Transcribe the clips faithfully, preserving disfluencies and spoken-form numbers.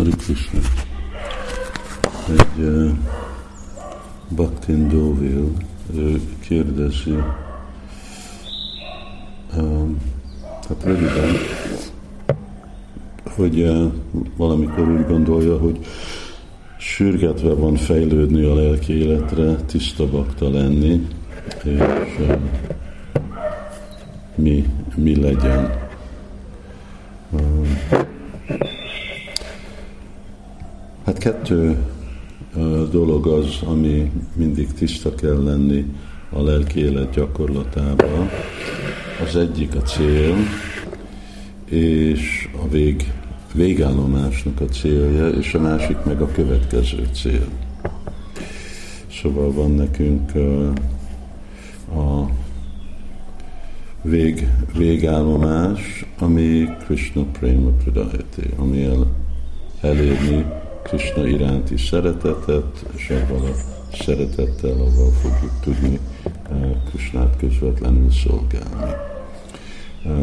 Hare Krisna. Egy uh, bhaktin Dovile ő kérdezi um, hát röviden, hogy uh, valamikor úgy gondolja, hogy sürgetve van fejlődni a lelki életre, tiszta bhakta lenni, és uh, mi, mi legyen. Uh, Hát kettő dolog az, ami mindig tiszta kell lenni a lelki élet gyakorlatában. Az egyik a cél, és a vég, végállomásnak a célja, és a másik meg a következő cél. Szóval van nekünk a vég, végállomás, ami Krisna Prema Pradayate, ami el, elérni Krisna iránti szeretetet, és avval a szeretettel avval fogjuk tudni Krisnát közvetlenül szolgálni.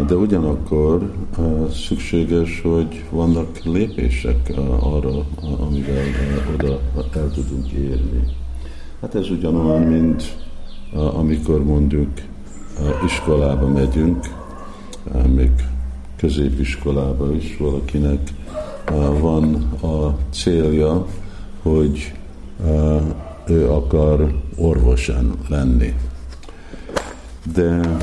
De ugyanakkor szükséges, hogy vannak lépések arra, amivel oda el tudunk érni. Hát ez ugyanolyan, mint amikor mondjuk iskolába megyünk, még középiskolába is valakinek van a célja, hogy ő akar orvosan lenni. De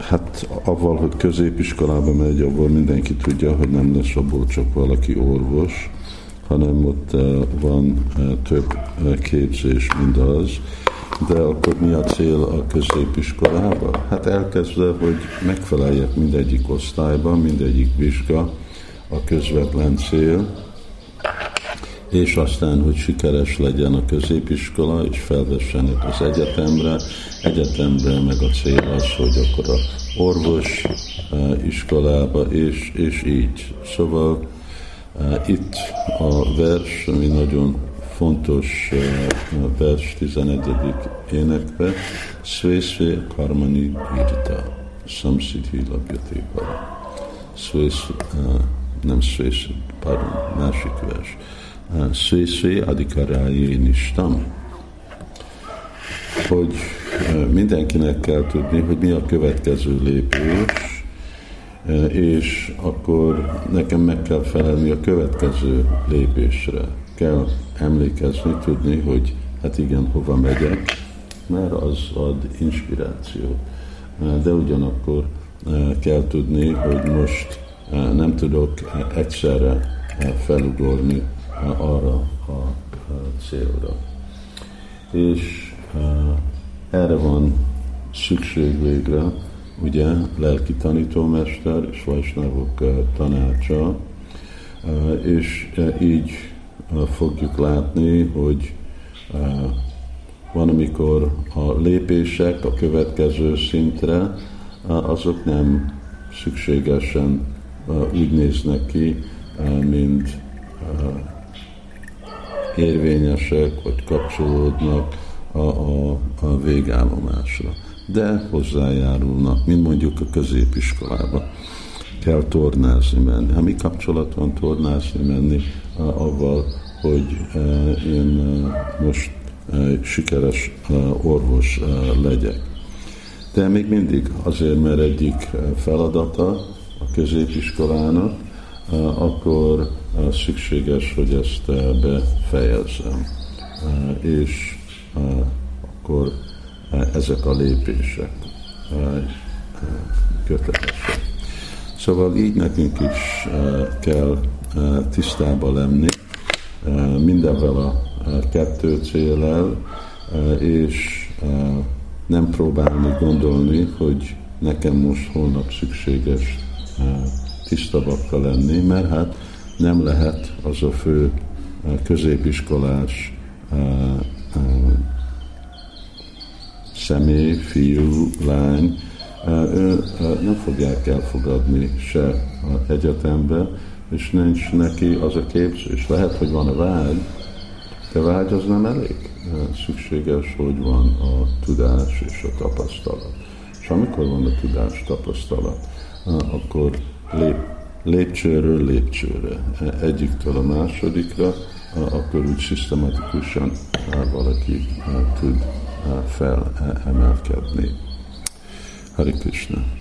hát avval, hogy középiskolába megy, avval mindenki tudja, hogy nem lesz abból csak valaki orvos, hanem ott van több képzés, mindaz. De akkor mi a cél a középiskolában? Hát elkezdve, hogy megfeleljek mindegyik osztályban, mindegyik vizsga, a közvetlen cél, és aztán, hogy sikeres legyen a középiskola, és felvessenek az egyetemre. Egyetemre meg a cél az, hogy akkor a orvos iskolába, és, és így. Szóval itt a vers, ami nagyon fontos vers tizenegyedik énekben, Sveszvi Karmani Birta Szamszidhi Labjatéka Sveszvi nem Szészi, pardon, másik vers. Szészi adikarái nistam. Hogy mindenkinek kell tudni, hogy mi a következő lépés, és akkor nekem meg kell felelni a következő lépésre. Kell emlékezni, tudni, hogy hát igen, hova megyek, mert az ad inspirációt. De ugyanakkor kell tudni, hogy most nem tudok egyszerre felugorni arra a célra. És erre van szükség végre, ugye, lelki tanítómester és vaisnavok tanácsa, és így fogjuk látni, hogy van, amikor a lépések a következő szintre, azok nem szükségesen úgy néznek ki, mint érvényesek, vagy kapcsolódnak a, a, a végállomásra. De hozzájárulnak, mint mondjuk a középiskolába. Kell tornázni menni. Ha mi kapcsolat van tornázni menni, avval, hogy én most sikeres orvos legyek. De még mindig azért, mert egyik feladata a középiskolának, akkor szükséges, hogy ezt befejezzem. És akkor ezek a lépések kötelesek. Szóval így nekünk is kell tisztába lenni mindenvel a kettő céllel, és nem próbálni gondolni, hogy nekem most holnap szükséges tiszta bhakta lenni, mert hát nem lehet az a fő középiskolás személy, fiú, lány, ő nem fogják elfogadni se az egyetembe, és nincs neki az a képzés. Lehet, hogy van a vágy, de vágy az nem elég. Szükséges, hogy van a tudás és a tapasztalat. És amikor van a tudás, tapasztalat, akkor lép, lépcsőről lépcsőre, egyiktől a másodikra, akkor úgy szisztematikusan valaki tud felemelkedni. Hare Krisna.